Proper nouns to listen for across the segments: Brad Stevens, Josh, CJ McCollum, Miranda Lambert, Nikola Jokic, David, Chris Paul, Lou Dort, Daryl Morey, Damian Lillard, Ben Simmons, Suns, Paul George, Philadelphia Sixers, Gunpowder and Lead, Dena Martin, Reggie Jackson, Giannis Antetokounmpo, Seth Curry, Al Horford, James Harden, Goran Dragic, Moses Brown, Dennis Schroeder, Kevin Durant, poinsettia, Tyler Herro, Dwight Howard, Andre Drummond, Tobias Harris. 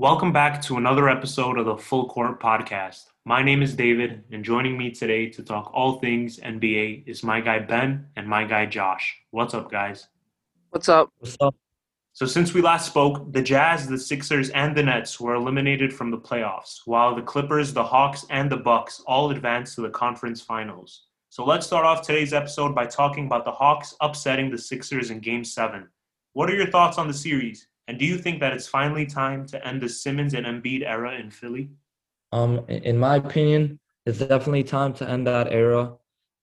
Welcome back to another episode of the Full Court Podcast. My name is David, and joining me today to talk all things NBA is my guy Ben and my guy Josh. What's up, guys? What's up? What's up? So since we last spoke, the Jazz, the Sixers, and the Nets were eliminated from the playoffs, while the Clippers, the Hawks, and the Bucks all advanced to the conference finals. So let's start off today's episode by talking about the Hawks upsetting the Sixers in Game 7. What are your thoughts on the series? And do you think that it's finally time to end the Simmons and Embiid era in Philly? In my opinion, it's definitely time to end that era.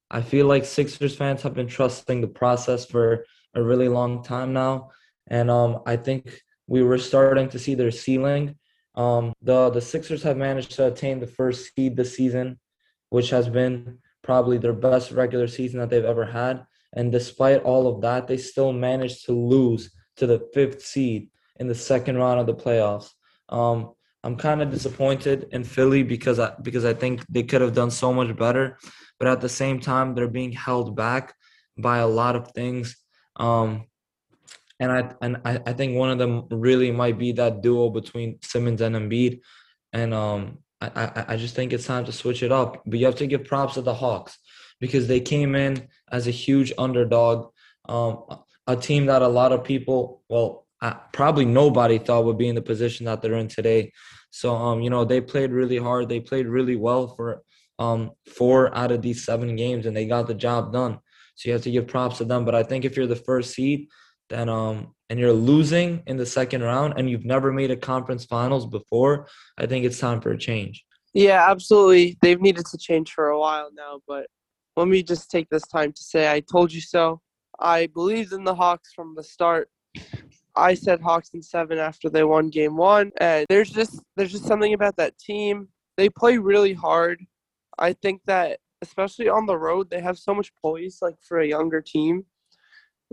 I feel like Sixers fans have been trusting the process for a really long time now. And I think we were starting to see their ceiling. The Sixers have managed to attain the first seed this season, which has been probably their best regular season that they've ever had. And despite all of that, they still managed to lose to the 5th seed in the second round of the playoffs. I'm kind of disappointed in Philly because I think they could have done so much better. But at the same time, they're being held back by a lot of things. And I think one of them really might be that duo between Simmons and Embiid. And I just think it's time to switch it up. But you have to give props to the Hawks because they came in as a huge underdog, a team that a lot of people, probably nobody thought would be in the position that they're in today. So, they played really hard. They played really well for 4 out of these 7 games, and they got the job done. So you have to give props to them. But I think if you're the first seed then and you're losing in the second round and you've never made a conference finals before, I think it's time for a change. Yeah, absolutely. They've needed to change for a while now. But let me just take this time to say I told you so. I believed in the Hawks from the start. I said Hawks in 7 after they won Game 1. And there's just something about that team. They play really hard. I think that, especially on the road, they have so much poise, like, for a younger team.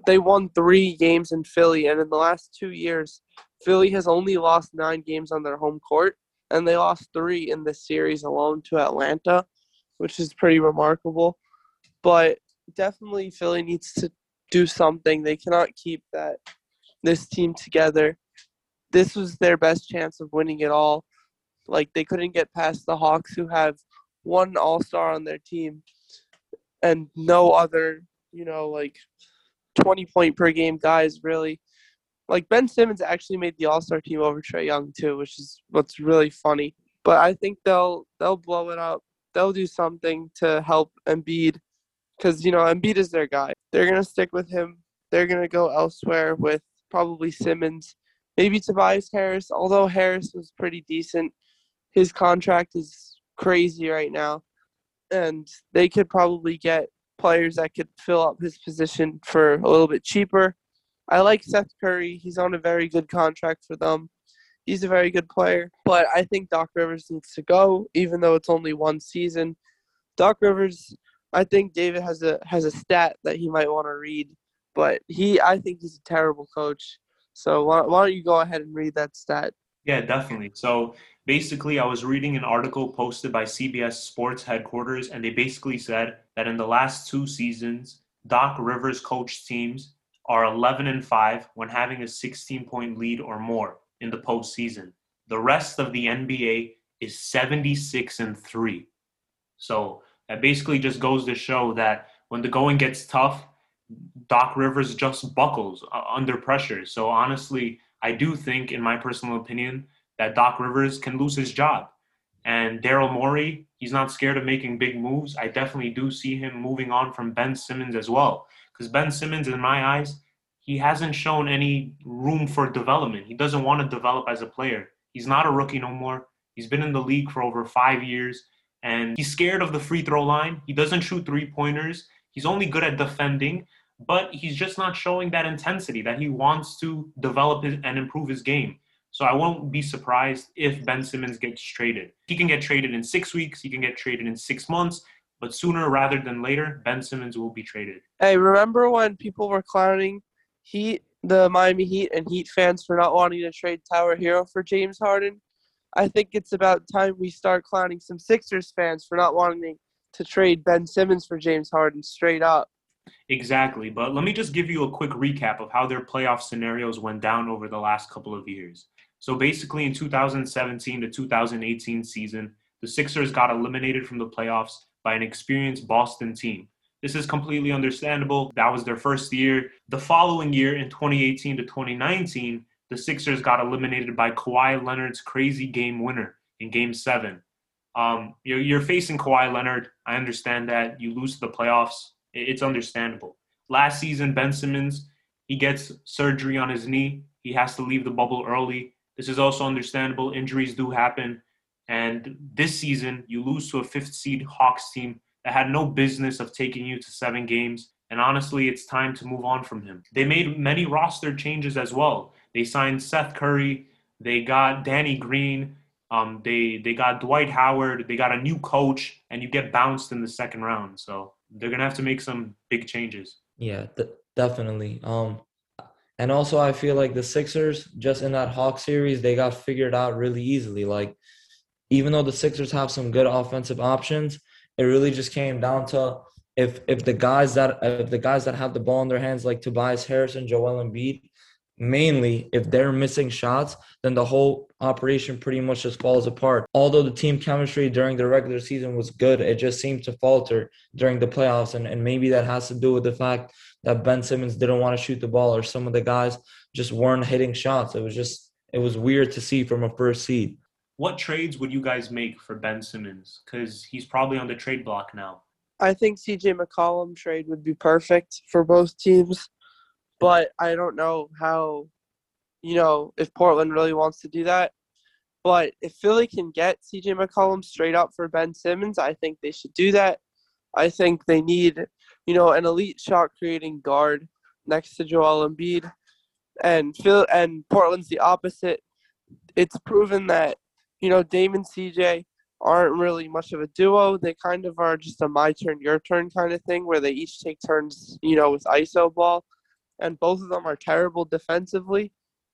They won 3 games in Philly, and in the last 2 years, Philly has only lost 9 games on their home court, and they lost 3 in this series alone to Atlanta, which is pretty remarkable. But definitely Philly needs to do something. They cannot keep this team together. This was their best chance of winning it all. Like, they couldn't get past the Hawks, who have one all-star on their team and no other, 20-point-per-game guys, really. Like, Ben Simmons actually made the all-star team over Trae Young, too, which is what's really funny. But I think they'll blow it up. They'll do something to help Embiid because, Embiid is their guy. They're going to stick with him. They're going to go elsewhere with probably Simmons, maybe Tobias Harris, although Harris was pretty decent. His contract is crazy right now, and they could probably get players that could fill up his position for a little bit cheaper. I like Seth Curry. He's on a very good contract for them. He's a very good player, but I think Doc Rivers needs to go, even though it's only 1 season. Doc Rivers, I think David has a stat that he might want to read, but I think he's a terrible coach. So why don't you go ahead and read that stat? Yeah, definitely. So basically, I was reading an article posted by CBS Sports headquarters, and they basically said that in the last 2 seasons, Doc Rivers coached teams are 11-5 when having a 16-point lead or more in the postseason. The rest of the NBA is 76-3. So that basically just goes to show that when the going gets tough, Doc Rivers just buckles under pressure. So honestly, I do think, in my personal opinion, that Doc Rivers can lose his job. And Daryl Morey, he's not scared of making big moves. I definitely do see him moving on from Ben Simmons as well. Because Ben Simmons, in my eyes, he hasn't shown any room for development. He doesn't want to develop as a player. He's not a rookie no more. He's been in the league for over 5 years. And he's scared of the free throw line. He doesn't shoot three-pointers. He's only good at defending. But he's just not showing that intensity that he wants to develop and improve his game. So I won't be surprised if Ben Simmons gets traded. He can get traded in 6 weeks. He can get traded in 6 months. But sooner rather than later, Ben Simmons will be traded. Hey, remember when people were clowning the Miami Heat and Heat fans for not wanting to trade Tyler Herro for James Harden? I think it's about time we start clowning some Sixers fans for not wanting to trade Ben Simmons for James Harden straight up. Exactly, but let me just give you a quick recap of how their playoff scenarios went down over the last couple of years. So basically in 2017 to 2018 season, the Sixers got eliminated from the playoffs by an experienced Boston team. This is completely understandable. That was their first year. The following year in 2018 to 2019, the Sixers got eliminated by Kawhi Leonard's crazy game winner in Game 7. You're facing Kawhi Leonard. I understand that. You lose to the playoffs. It's understandable. Last season, Ben Simmons, he gets surgery on his knee. He has to leave the bubble early. This is also understandable. Injuries do happen. And this season, you lose to a fifth seed Hawks team that had no business of taking you to 7 games. And honestly, it's time to move on from him. They made many roster changes as well. They signed Seth Curry. They got Danny Green. They got Dwight Howard. They got a new coach, and you get bounced in the second round. So they're going to have to make some big changes. Yeah, definitely. And also, I feel like the Sixers, just in that Hawks series, they got figured out really easily. Like, even though the Sixers have some good offensive options, it really just came down to if the guys that have the ball in their hands, like Tobias Harris and Joel Embiid, mainly if they're missing shots, then the whole operation pretty much just falls apart. Although the team chemistry during the regular season was good, it just seemed to falter during the playoffs. And maybe that has to do with the fact that Ben Simmons didn't want to shoot the ball, or some of the guys just weren't hitting shots. It was weird to see from a first seed. What trades would you guys make for Ben Simmons? Because he's probably on the trade block now. I think CJ McCollum trade would be perfect for both teams. But I don't know how, if Portland really wants to do that. But if Philly can get CJ McCollum straight up for Ben Simmons, I think they should do that. I think they need, an elite shot-creating guard next to Joel Embiid. And Portland's the opposite. It's proven that, Dame and CJ aren't really much of a duo. They kind of are just a my turn, your turn kind of thing, where they each take turns, with ISO ball. And both of them are terrible defensively.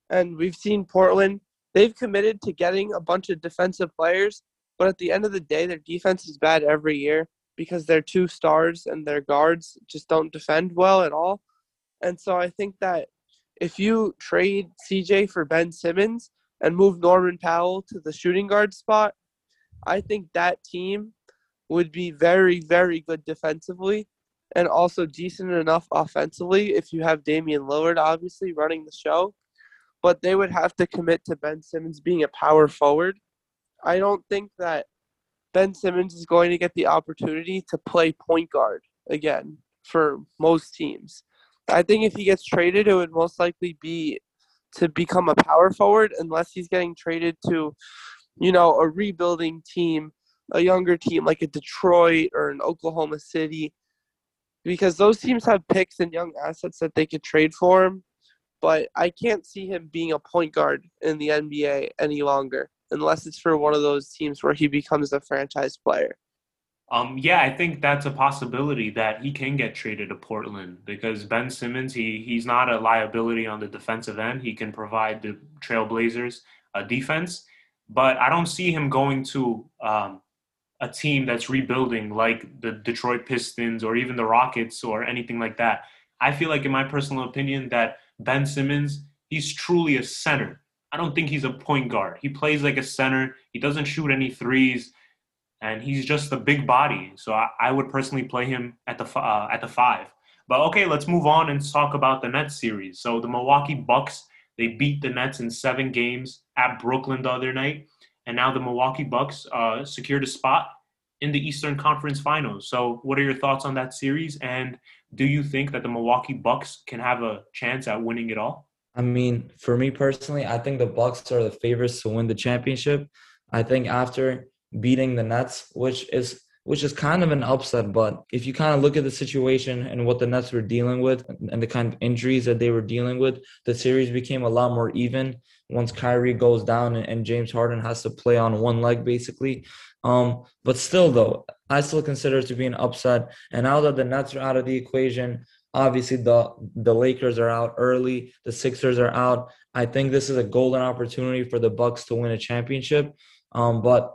And we've seen Portland, they've committed to getting a bunch of defensive players, but at the end of the day, their defense is bad every year because their two stars and their guards just don't defend well at all. And so I think that if you trade CJ for Ben Simmons and move Norman Powell to the shooting guard spot, I think that team would be very, very good defensively. And also decent enough offensively if you have Damian Lillard, obviously, running the show. But they would have to commit to Ben Simmons being a power forward. I don't think that Ben Simmons is going to get the opportunity to play point guard again for most teams. I think if he gets traded, it would most likely be to become a power forward, unless he's getting traded to, a rebuilding team, a younger team like a Detroit or an Oklahoma City. Because those teams have picks and young assets that they could trade for him. But I can't see him being a point guard in the NBA any longer, unless it's for one of those teams where he becomes a franchise player. I think that's a possibility that he can get traded to Portland, because Ben Simmons, he's not a liability on the defensive end. He can provide the Trailblazers a defense. But I don't see him going to a team that's rebuilding like the Detroit Pistons or even the Rockets or anything like that. I feel like, in my personal opinion, that Ben Simmons, he's truly a center. I don't think he's a point guard. He plays like a center. He doesn't shoot any threes, and he's just a big body. So I would personally play him at the 5. But okay, let's move on and talk about the Nets series. So the Milwaukee Bucks, they beat the Nets in 7 games at Brooklyn the other night. And now the Milwaukee Bucks secured a spot in the Eastern Conference Finals. So what are your thoughts on that series? And do you think that the Milwaukee Bucks can have a chance at winning it all? I mean, for me personally, I think the Bucks are the favorites to win the championship. I think after beating the Nets, which is kind of an upset, but if you kind of look at the situation and what the Nets were dealing with and the kind of injuries that they were dealing with, the series became a lot more even once Kyrie goes down and James Harden has to play on one leg, basically. But still, though, I still consider it to be an upset. And now that the Nets are out of the equation, obviously the Lakers are out early, the Sixers are out. I think this is a golden opportunity for the Bucks to win a championship. But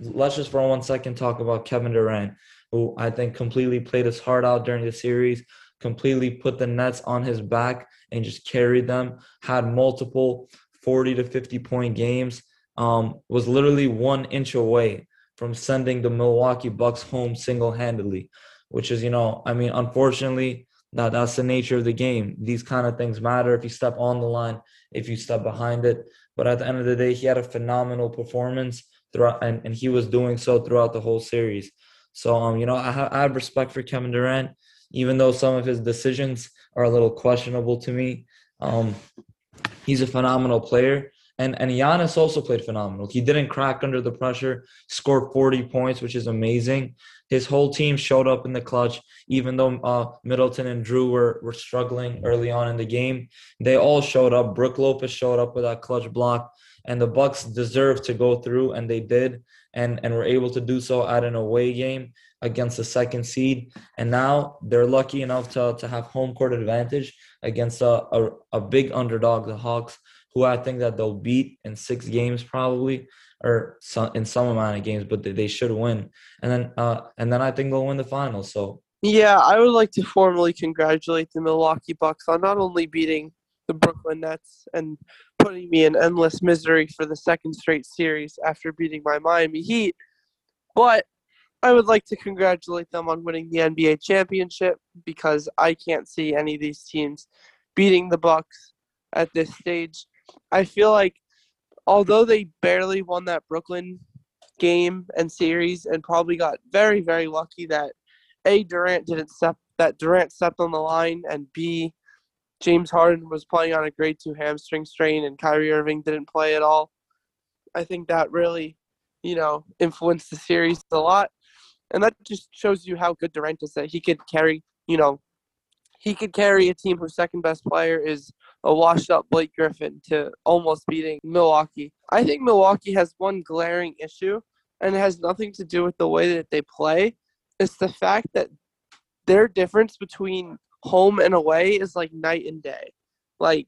let's just for one second talk about Kevin Durant, who I think completely played his heart out during the series, completely put the Nets on his back and just carried them, had multiple 40 to 50 point games, was literally 1 inch away from sending the Milwaukee Bucks home single-handedly, which is, unfortunately, that's the nature of the game. These kind of things matter if you step on the line, if you step behind it. But at the end of the day, he had a phenomenal performance throughout, and he was doing so throughout the whole series. So, I have respect for Kevin Durant, even though some of his decisions are a little questionable to me. He's a phenomenal player. And Giannis also played phenomenal. He didn't crack under the pressure, scored 40 points, which is amazing. His whole team showed up in the clutch, even though Middleton and Drew were struggling early on in the game. They all showed up. Brook Lopez showed up with that clutch block, and the Bucks deserved to go through, and they did, and were able to do so at an away game against the second seed. And now they're lucky enough to have home court advantage against a big underdog, the Hawks, who I think that they'll beat in 6 games probably, or in some amount of games, but they should win. And then I think they'll win the finals. So yeah, I would like to formally congratulate the Milwaukee Bucks on not only beating the Brooklyn Nets and putting me in endless misery for the second straight series after beating my Miami Heat, but I would like to congratulate them on winning the NBA championship, because I can't see any of these teams beating the Bucks at this stage. I feel like although they barely won that Brooklyn game and series and probably got very, very lucky that A, Durant stepped on the line, and B, James Harden was playing on a grade 2 hamstring strain and Kyrie Irving didn't play at all. I think that really, influenced the series a lot. And that just shows you how good Durant is, that he could carry, he could carry a team whose second best player is a washed-up Blake Griffin to almost beating Milwaukee. I think Milwaukee has one glaring issue, and it has nothing to do with the way that they play. It's the fact that their difference between home and away is like night and day. Like,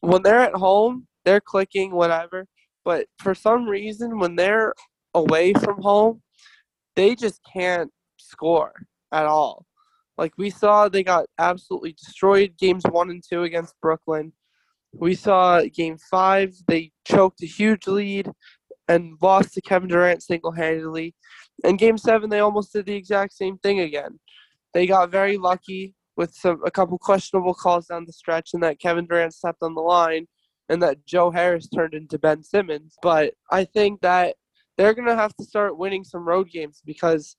when they're at home, they're clicking, whatever. But for some reason, when they're away from home, they just can't score at all. Like, we saw they got absolutely destroyed games 1 and 2 against Brooklyn. We saw game 5, they choked a huge lead and lost to Kevin Durant single-handedly. And game 7, they almost did the exact same thing again. They got very lucky with a couple questionable calls down the stretch, and that Kevin Durant stepped on the line and that Joe Harris turned into Ben Simmons. But I think that they're going to have to start winning some road games, because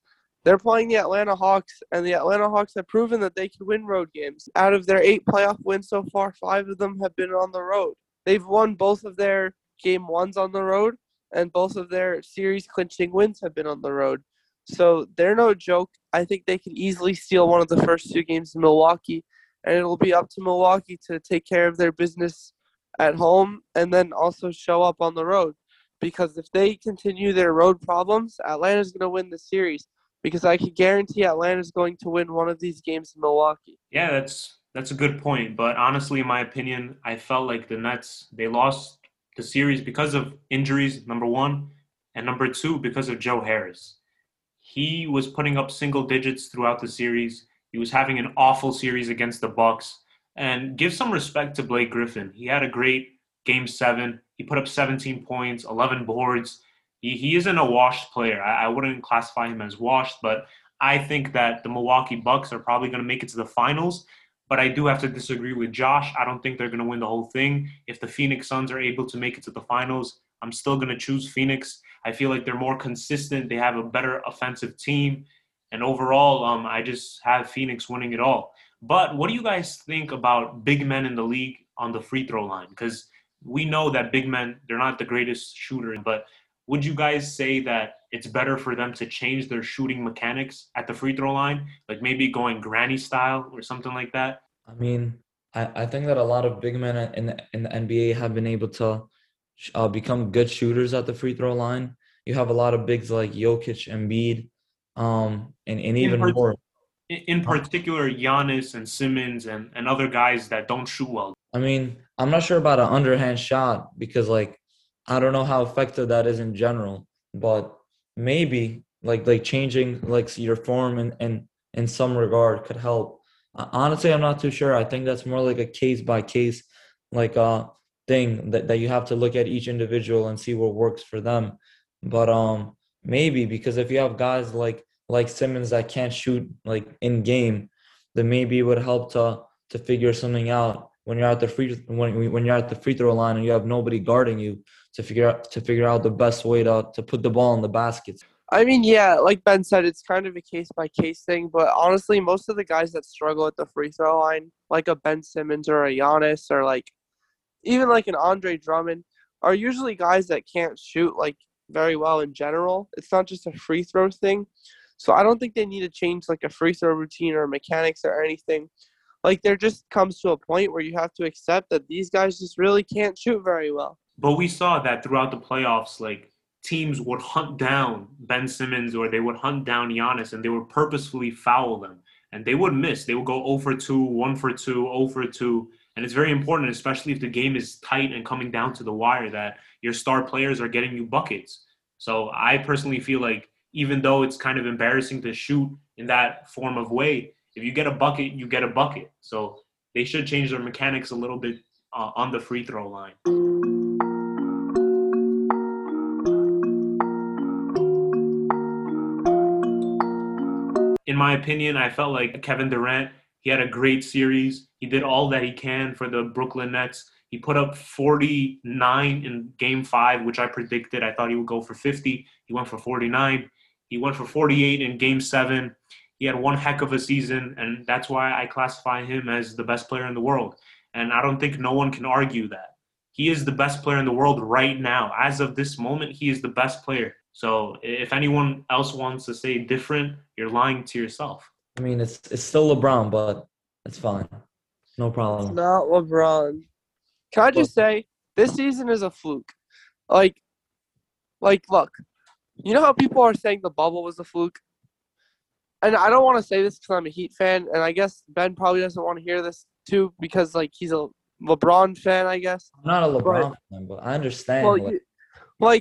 they're playing the Atlanta Hawks, and the Atlanta Hawks have proven that they can win road games. Out of their 8 playoff wins so far, 5 of them have been on the road. They've won both of their game 1s on the road, and both of their series-clinching wins have been on the road. So they're no joke. I think they could easily steal one of the first 2 games in Milwaukee, and it'll be up to Milwaukee to take care of their business at home and then also show up on the road. Because if they continue their road problems, Atlanta's going to win the series. Because I can guarantee Atlanta's going to win one of these games in Milwaukee. Yeah, that's a good point. But honestly, in my opinion, I felt like the Nets, they lost the series because of injuries, number 1. And number 2, because of Joe Harris. He was putting up single digits throughout the series. He was having an awful series against the Bucks. And give some respect to Blake Griffin. He had a great game 7. He put up 17 points, 11 boards. He isn't a washed player. I wouldn't classify him as washed, but I think that the Milwaukee Bucks are probably going to make it to the finals. But I do have to disagree with Josh. I don't think they're going to win the whole thing. If the Phoenix Suns are able to make it to the finals, I'm still going to choose Phoenix. I feel like they're more consistent. They have a better offensive team. And overall, I just have Phoenix winning it all. But what do you guys think about big men in the league on the free throw line? Because we know that big men, they're not the greatest shooter, but would you guys say that it's better for them to change their shooting mechanics at the free throw line? Like maybe going granny style or something like that? I mean, I think that a lot of big men in the NBA have been able to become good shooters at the free throw line. You have a lot of bigs like Jokic, Embiid, and even more. In particular, Giannis and Simmons and other guys that don't shoot well. I mean, I'm not sure about an underhand shot because, like, I don't know how effective that is in general, but maybe like changing like your form in some regard could help. Honestly, I'm not too sure. I think that's more like a case by case, like thing that you have to look at each individual and see what works for them. But maybe because if you have guys like Simmons that can't shoot like in game, then maybe it would help to figure something out when you're at the free throw line and you have nobody guarding you to figure out the best way to put the ball in the basket. I mean, yeah, like Ben said, it's kind of a case-by-case thing, but honestly, most of the guys that struggle at the free throw line, like a Ben Simmons or a Giannis or like even like an Andre Drummond, are usually guys that can't shoot like very well in general. It's not just a free throw thing. So I don't think they need to change like a free throw routine or mechanics or anything. Like there just comes to a point where you have to accept that these guys just really can't shoot very well. But we saw that throughout the playoffs, like, teams would hunt down Ben Simmons or they would hunt down Giannis and they would purposefully foul them. And they would miss. They would go 0 for 2, 1 for 2, 0 for 2. And it's very important, especially if the game is tight and coming down to the wire, that your star players are getting you buckets. So I personally feel like even though it's kind of embarrassing to shoot in that form of way, if you get a bucket, you get a bucket. So they should change their mechanics a little bit on the free throw line. In my opinion, I felt like Kevin Durant, he had a great series. He did all that he can for the Brooklyn Nets. He put up 49 in Game 5, which I predicted. I thought he would go for 50. He went for 49. He went for 48 in Game 7. He had one heck of a season, and that's why I classify him as the best player in the world. And I don't think no one can argue that. He is the best player in the world right now. As of this moment, he is the best player. So if anyone else wants to say different, you're lying to yourself. I mean, it's still LeBron, but it's fine. No problem. It's not LeBron. Can I just say, this season is a fluke. Like, look, you know how people are saying the bubble was a fluke? And I don't want to say this because I'm a Heat fan, and I guess Ben probably doesn't want to hear this too because, like, he's a LeBron fan, I guess. I'm not a LeBron fan, but I understand. Well,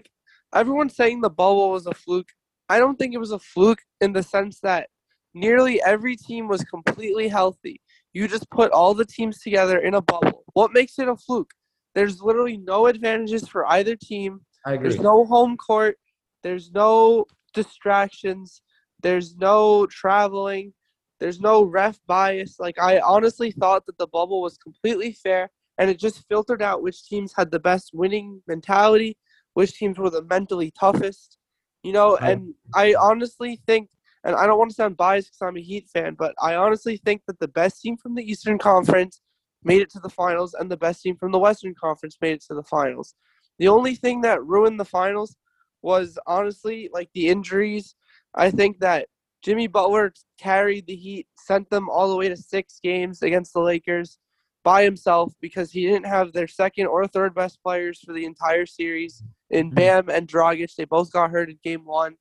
everyone's saying the bubble was a fluke. I don't think it was a fluke in the sense that nearly every team was completely healthy. You just put all the teams together in a bubble. What makes it a fluke? There's literally no advantages for either team. I agree. There's no home court. There's no distractions. There's no traveling. There's no ref bias. Like, I honestly thought that the bubble was completely fair, and it just filtered out which teams had the best winning mentality, which teams were the mentally toughest, you know? And I honestly think, and I don't want to sound biased because I'm a Heat fan, but I honestly think that the best team from the Eastern Conference made it to the finals and the best team from the Western Conference made it to the finals. The only thing that ruined the finals was, honestly, like, the injuries. I think that Jimmy Butler carried the Heat, sent them all the way to 6 games against the Lakers by himself because he didn't have their second or third best players for the entire series in Bam and Dragic. They both got hurt in Game 1.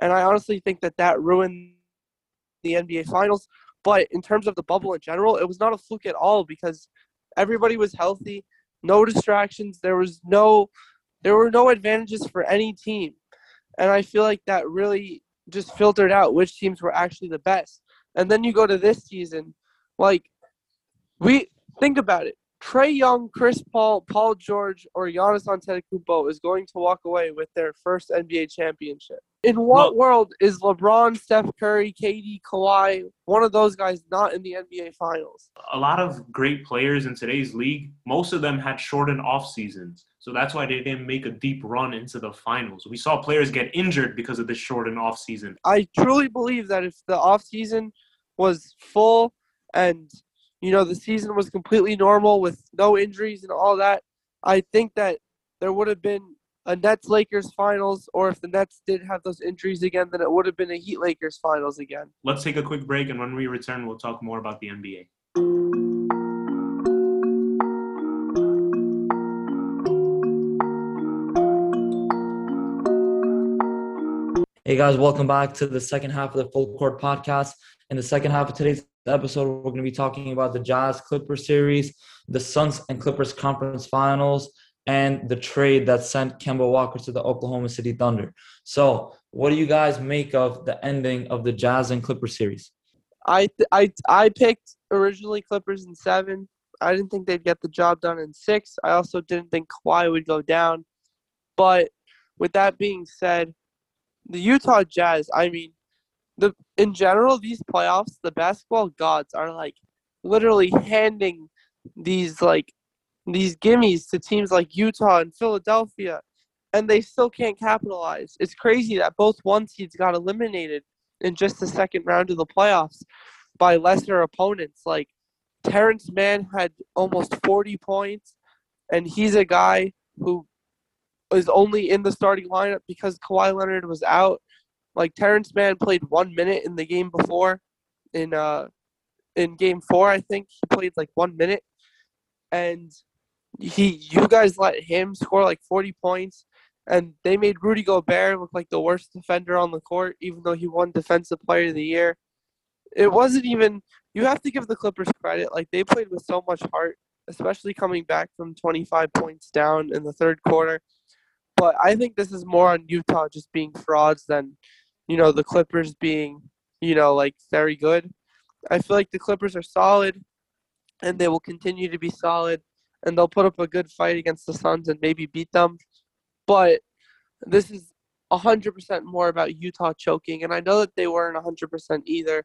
And I honestly think that ruined the NBA Finals. But in terms of the bubble in general, it was not a fluke at all because everybody was healthy, no distractions. There were no advantages for any team. And I feel like that really just filtered out which teams were actually the best. And then you go to this season, like, we think about it. Trae Young, Chris Paul, Paul George, or Giannis Antetokounmpo is going to walk away with their first NBA championship. In what world is LeBron, Steph Curry, KD, Kawhi, one of those guys not in the NBA Finals? A lot of great players in today's league, most of them had shortened off seasons. So that's why they didn't make a deep run into the finals. We saw players get injured because of the shortened off season. I truly believe that if the off season was full and, you know, the season was completely normal with no injuries and all that, I think that there would have been a Nets-Lakers finals, or if the Nets did have those injuries again, then it would have been a Heat-Lakers finals again. Let's take a quick break, and when we return, we'll talk more about the NBA. Hey, guys, welcome back to the second half of the Full Court Podcast. In the second half of today's episode, we're going to be talking about the Jazz-Clippers series, the Suns and Clippers Conference Finals, and the trade that sent Kemba Walker to the Oklahoma City Thunder. So what do you guys make of the ending of the Jazz and Clippers series? I picked originally Clippers in 7. I didn't think they'd get the job done in six. I also didn't think Kawhi would go down. But with that being said, the Utah Jazz, I mean, in general, these playoffs, the basketball gods are, like, literally handing these gimmies to teams like Utah and Philadelphia, and they still can't capitalize. It's crazy that both one seeds got eliminated in just the second round of the playoffs by lesser opponents. Like, Terrence Mann had almost 40 points, and he's a guy who is only in the starting lineup because Kawhi Leonard was out. Like, Terrence Mann played 1 minute in the game before. In game four, I think, he played, 1 minute. And you guys let him score, 40 points. And they made Rudy Gobert look like the worst defender on the court, even though he won Defensive Player of the Year. It wasn't even – you have to give the Clippers credit. They played with so much heart, especially coming back from 25 points down in the third quarter. But I think this is more on Utah just being frauds than, the Clippers being, very good. I feel like the Clippers are solid, and they will continue to be solid, and they'll put up a good fight against the Suns and maybe beat them. But this is 100% more about Utah choking, and I know that they weren't 100% either.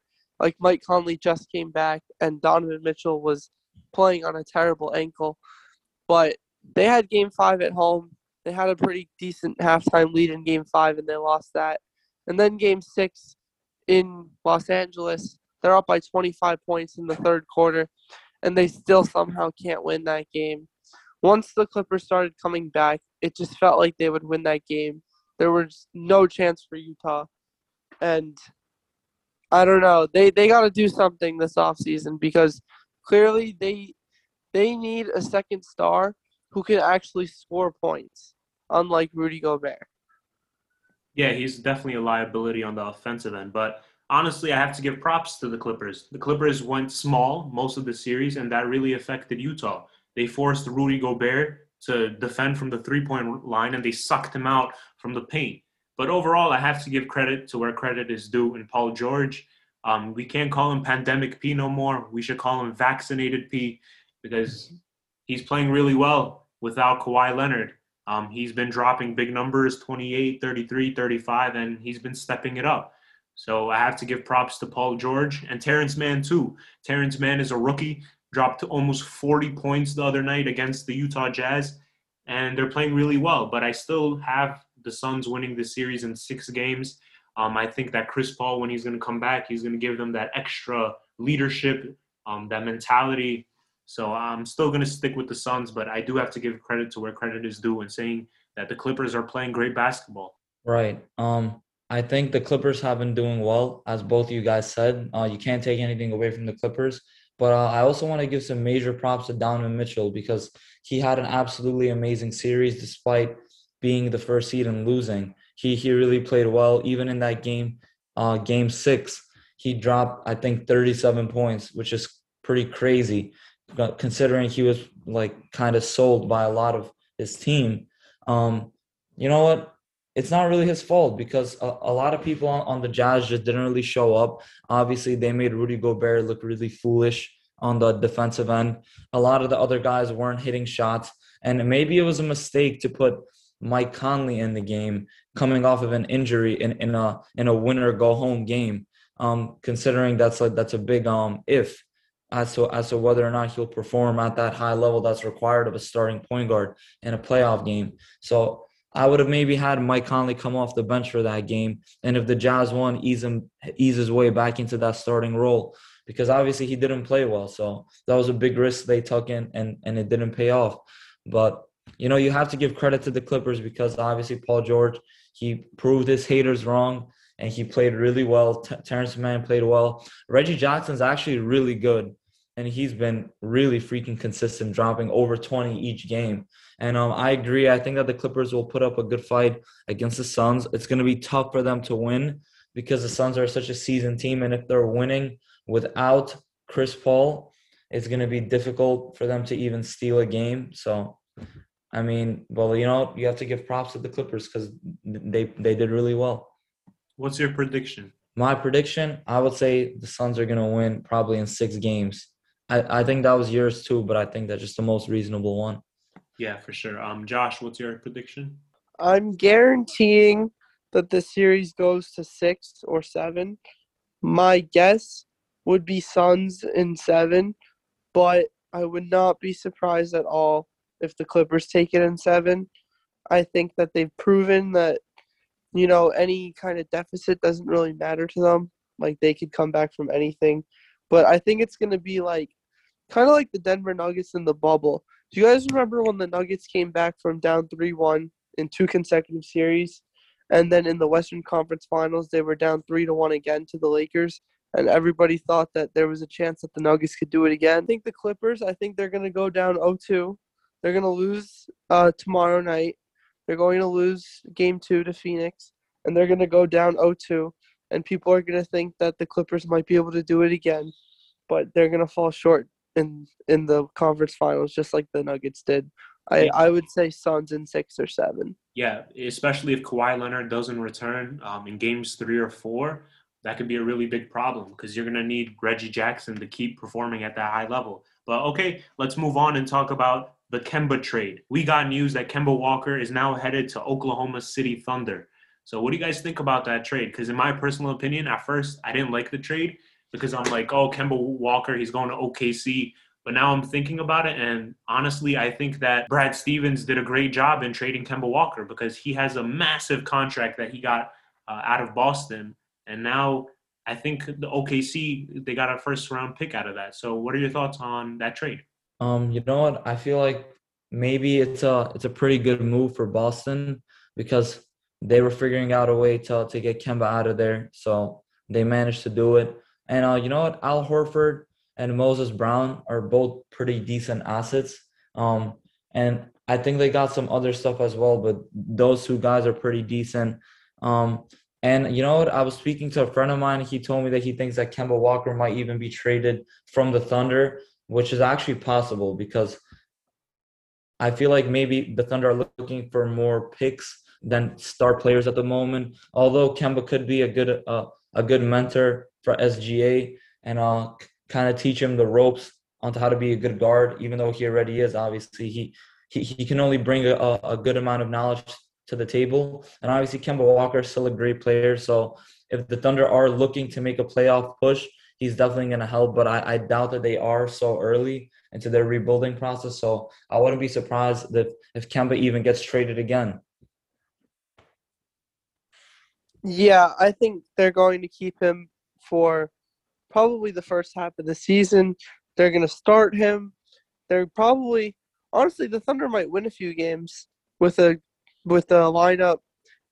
Mike Conley just came back, and Donovan Mitchell was playing on a terrible ankle. But they had Game 5 at home. They had a pretty decent halftime lead in Game 5, and they lost that. And then Game 6 in Los Angeles, they're up by 25 points in the third quarter, and they still somehow can't win that game. Once the Clippers started coming back, it just felt like they would win that game. There was no chance for Utah. And I don't know. They got to do something this offseason because clearly they need a second star who can actually score points, unlike Rudy Gobert. Yeah, he's definitely a liability on the offensive end. But honestly, I have to give props to the Clippers. The Clippers went small most of the series, and that really affected Utah. They forced Rudy Gobert to defend from the three-point line, and they sucked him out from the paint. But overall, I have to give credit to where credit is due in Paul George. We can't call him Pandemic P no more. We should call him Vaccinated P because he's playing really well without Kawhi Leonard. He's been dropping big numbers, 28, 33, 35, and he's been stepping it up. So I have to give props to Paul George and Terrence Mann too. Terrence Mann is a rookie, dropped to almost 40 points the other night against the Utah Jazz, and they're playing really well. But I still have the Suns winning the series in six games. I think that Chris Paul, when he's going to come back, he's going to give them that extra leadership, that mentality. So I'm still going to stick with the Suns, but I do have to give credit to where credit is due in saying that the Clippers are playing great basketball. Right. I think the Clippers have been doing well, as both of you guys said. You can't take anything away from the Clippers. But I also want to give some major props to Donovan Mitchell because he had an absolutely amazing series despite being the first seed and losing. He really played well. Even in that game, game six, he dropped, I think, 37 points, which is pretty crazy considering he was kind of sold by a lot of his team. You know what? It's not really his fault because a lot of people on the Jazz just didn't really show up. Obviously, they made Rudy Gobert look really foolish on the defensive end. A lot of the other guys weren't hitting shots, and maybe it was a mistake to put Mike Conley in the game coming off of an injury in a win or go home game. Considering that's a big if as to whether or not he'll perform at that high level that's required of a starting point guard in a playoff game. So I would have maybe had Mike Conley come off the bench for that game. And if the Jazz won, ease his way back into that starting role because obviously he didn't play well. So that was a big risk they took in and it didn't pay off. But, you have to give credit to the Clippers because obviously Paul George, he proved his haters wrong and he played really well. Terrence Mann played well. Reggie Jackson's actually really good. And he's been really freaking consistent, dropping over 20 each game. And I agree. I think that the Clippers will put up a good fight against the Suns. It's going to be tough for them to win because the Suns are such a seasoned team. And if they're winning without Chris Paul, it's going to be difficult for them to even steal a game. So, I mean, well, you have to give props to the Clippers because they did really well. What's your prediction? My prediction, I would say the Suns are going to win probably in six games. I think that was yours too, but I think that's just the most reasonable one. Yeah, for sure. Josh, what's your prediction? I'm guaranteeing that the series goes to 6 or 7. My guess would be Suns in 7, but I would not be surprised at all if the Clippers take it in 7. I think that they've proven that, you know, any kind of deficit doesn't really matter to them. Like, they could come back from anything. But I think it's going to be like kind of like the Denver Nuggets in the bubble. Do you guys remember when the Nuggets came back from down 3-1 in 2 consecutive series? And then in the Western Conference Finals, they were down 3-1 again to the Lakers. And everybody thought that there was a chance that the Nuggets could do it again. I think the Clippers, I think they're going to go down 0-2. They're going to lose tomorrow night. They're going to lose Game 2 to Phoenix. And they're going to go down 0-2. And people are going to think that the Clippers might be able to do it again. But they're going to fall short in the conference finals, just like the Nuggets did. I would say Suns in 6 or 7. Yeah, especially if Kawhi Leonard doesn't return in games 3 or 4, that could be a really big problem because you're going to need Reggie Jackson to keep performing at that high level. But, okay, let's move on and talk about the Kemba trade. We got news that Kemba Walker is now headed to Oklahoma City Thunder. So what do you guys think about that trade? Because in my personal opinion, at first, I didn't like the trade because I'm like, oh, Kemba Walker, he's going to OKC. But now I'm thinking about it, and honestly, I think that Brad Stevens did a great job in trading Kemba Walker because he has a massive contract that he got out of Boston. And now I think the OKC, they got a first-round pick out of that. So what are your thoughts on that trade? You know what? I feel like maybe it's a pretty good move for Boston because they were figuring out a way to get Kemba out of there. So they managed to do it. And you know what? Al Horford and Moses Brown are both pretty decent assets. And I think they got some other stuff as well, but those two guys are pretty decent. And you know what? I was speaking to a friend of mine. He told me that he thinks that Kemba Walker might even be traded from the Thunder, which is actually possible because I feel like maybe the Thunder are looking for more picks than star players at the moment, although Kemba could be a good mentor for SGA and kind of teach him the ropes on how to be a good guard, even though he already is. Obviously, he can only bring a good amount of knowledge to the table. And obviously, Kemba Walker is still a great player. So if the Thunder are looking to make a playoff push, he's definitely going to help. But I doubt that they are so early into their rebuilding process. So I wouldn't be surprised that if Kemba even gets traded again. Yeah, I think they're going to keep him for probably the first half of the season. They're going to start him. They're probably – honestly, the Thunder might win a few games with a lineup.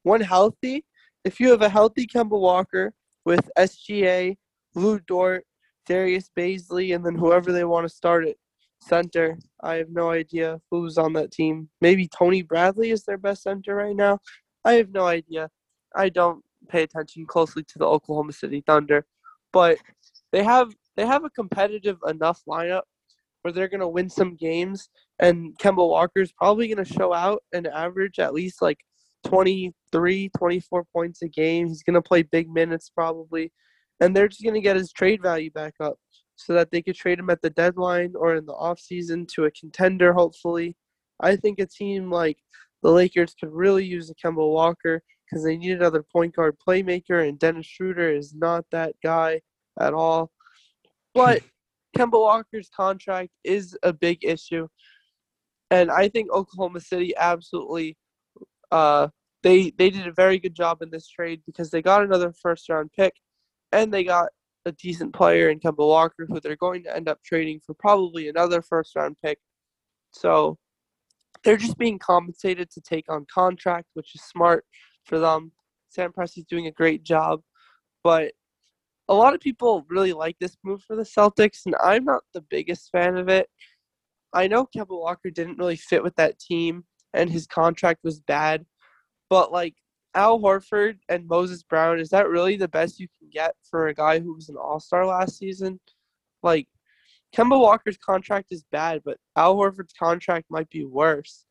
One healthy. If you have a healthy Kemba Walker with SGA, Lou Dort, Darius Baisley, and then whoever they want to start at center. I have no idea who's on that team. Maybe Tony Bradley is their best center right now. I have no idea. I don't pay attention closely to the Oklahoma City Thunder. But they have a competitive enough lineup where they're going to win some games, and Kemba Walker's probably going to show out and average at least like 23, 24 points a game. He's going to play big minutes probably, and they're just going to get his trade value back up so that they could trade him at the deadline or in the offseason to a contender, hopefully. I think a team like the Lakers could really use a Kemba Walker because they need another point guard playmaker, and Dennis Schroeder is not that guy at all. But Kemba Walker's contract is a big issue, and I think Oklahoma City absolutely they did a very good job in this trade because they got another first-round pick, and they got a decent player in Kemba Walker who they're going to end up trading for probably another first-round pick. So they're just being compensated to take on contract, which is smart for them. Sam Presti's doing a great job, but a lot of people really like this move for the Celtics, and I'm not the biggest fan of it. I know Kemba Walker didn't really fit with that team, and his contract was bad, but like Al Horford and Moses Brown, is that really the best you can get for a guy who was an all-star last season? Like, Kemba Walker's contract is bad, but Al Horford's contract might be worse.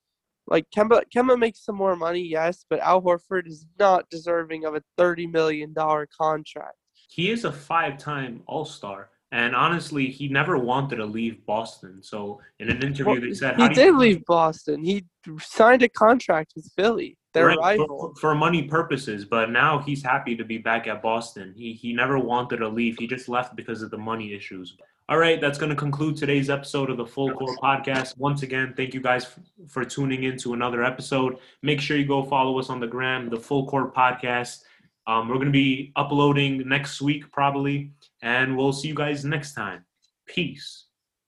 Like, Kemba makes some more money, yes, but Al Horford is not deserving of a $30 million contract. He is a 5-time All-Star, And honestly, he never wanted to leave Boston. So in an interview, they said he did leave Boston. He signed a contract with Philly, their rival, for money purposes. But now he's happy to be back at Boston. He never wanted to leave. He just left because of the money issues. All right, that's going to conclude today's episode of the Full Court Podcast. Once again, thank you guys for tuning in to another episode. Make sure you go follow us on the gram, the Full Court Podcast. We're going to be uploading next week probably, and we'll see you guys next time. Peace.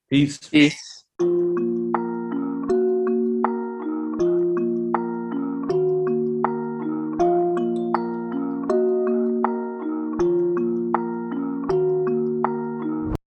Peace. Peace.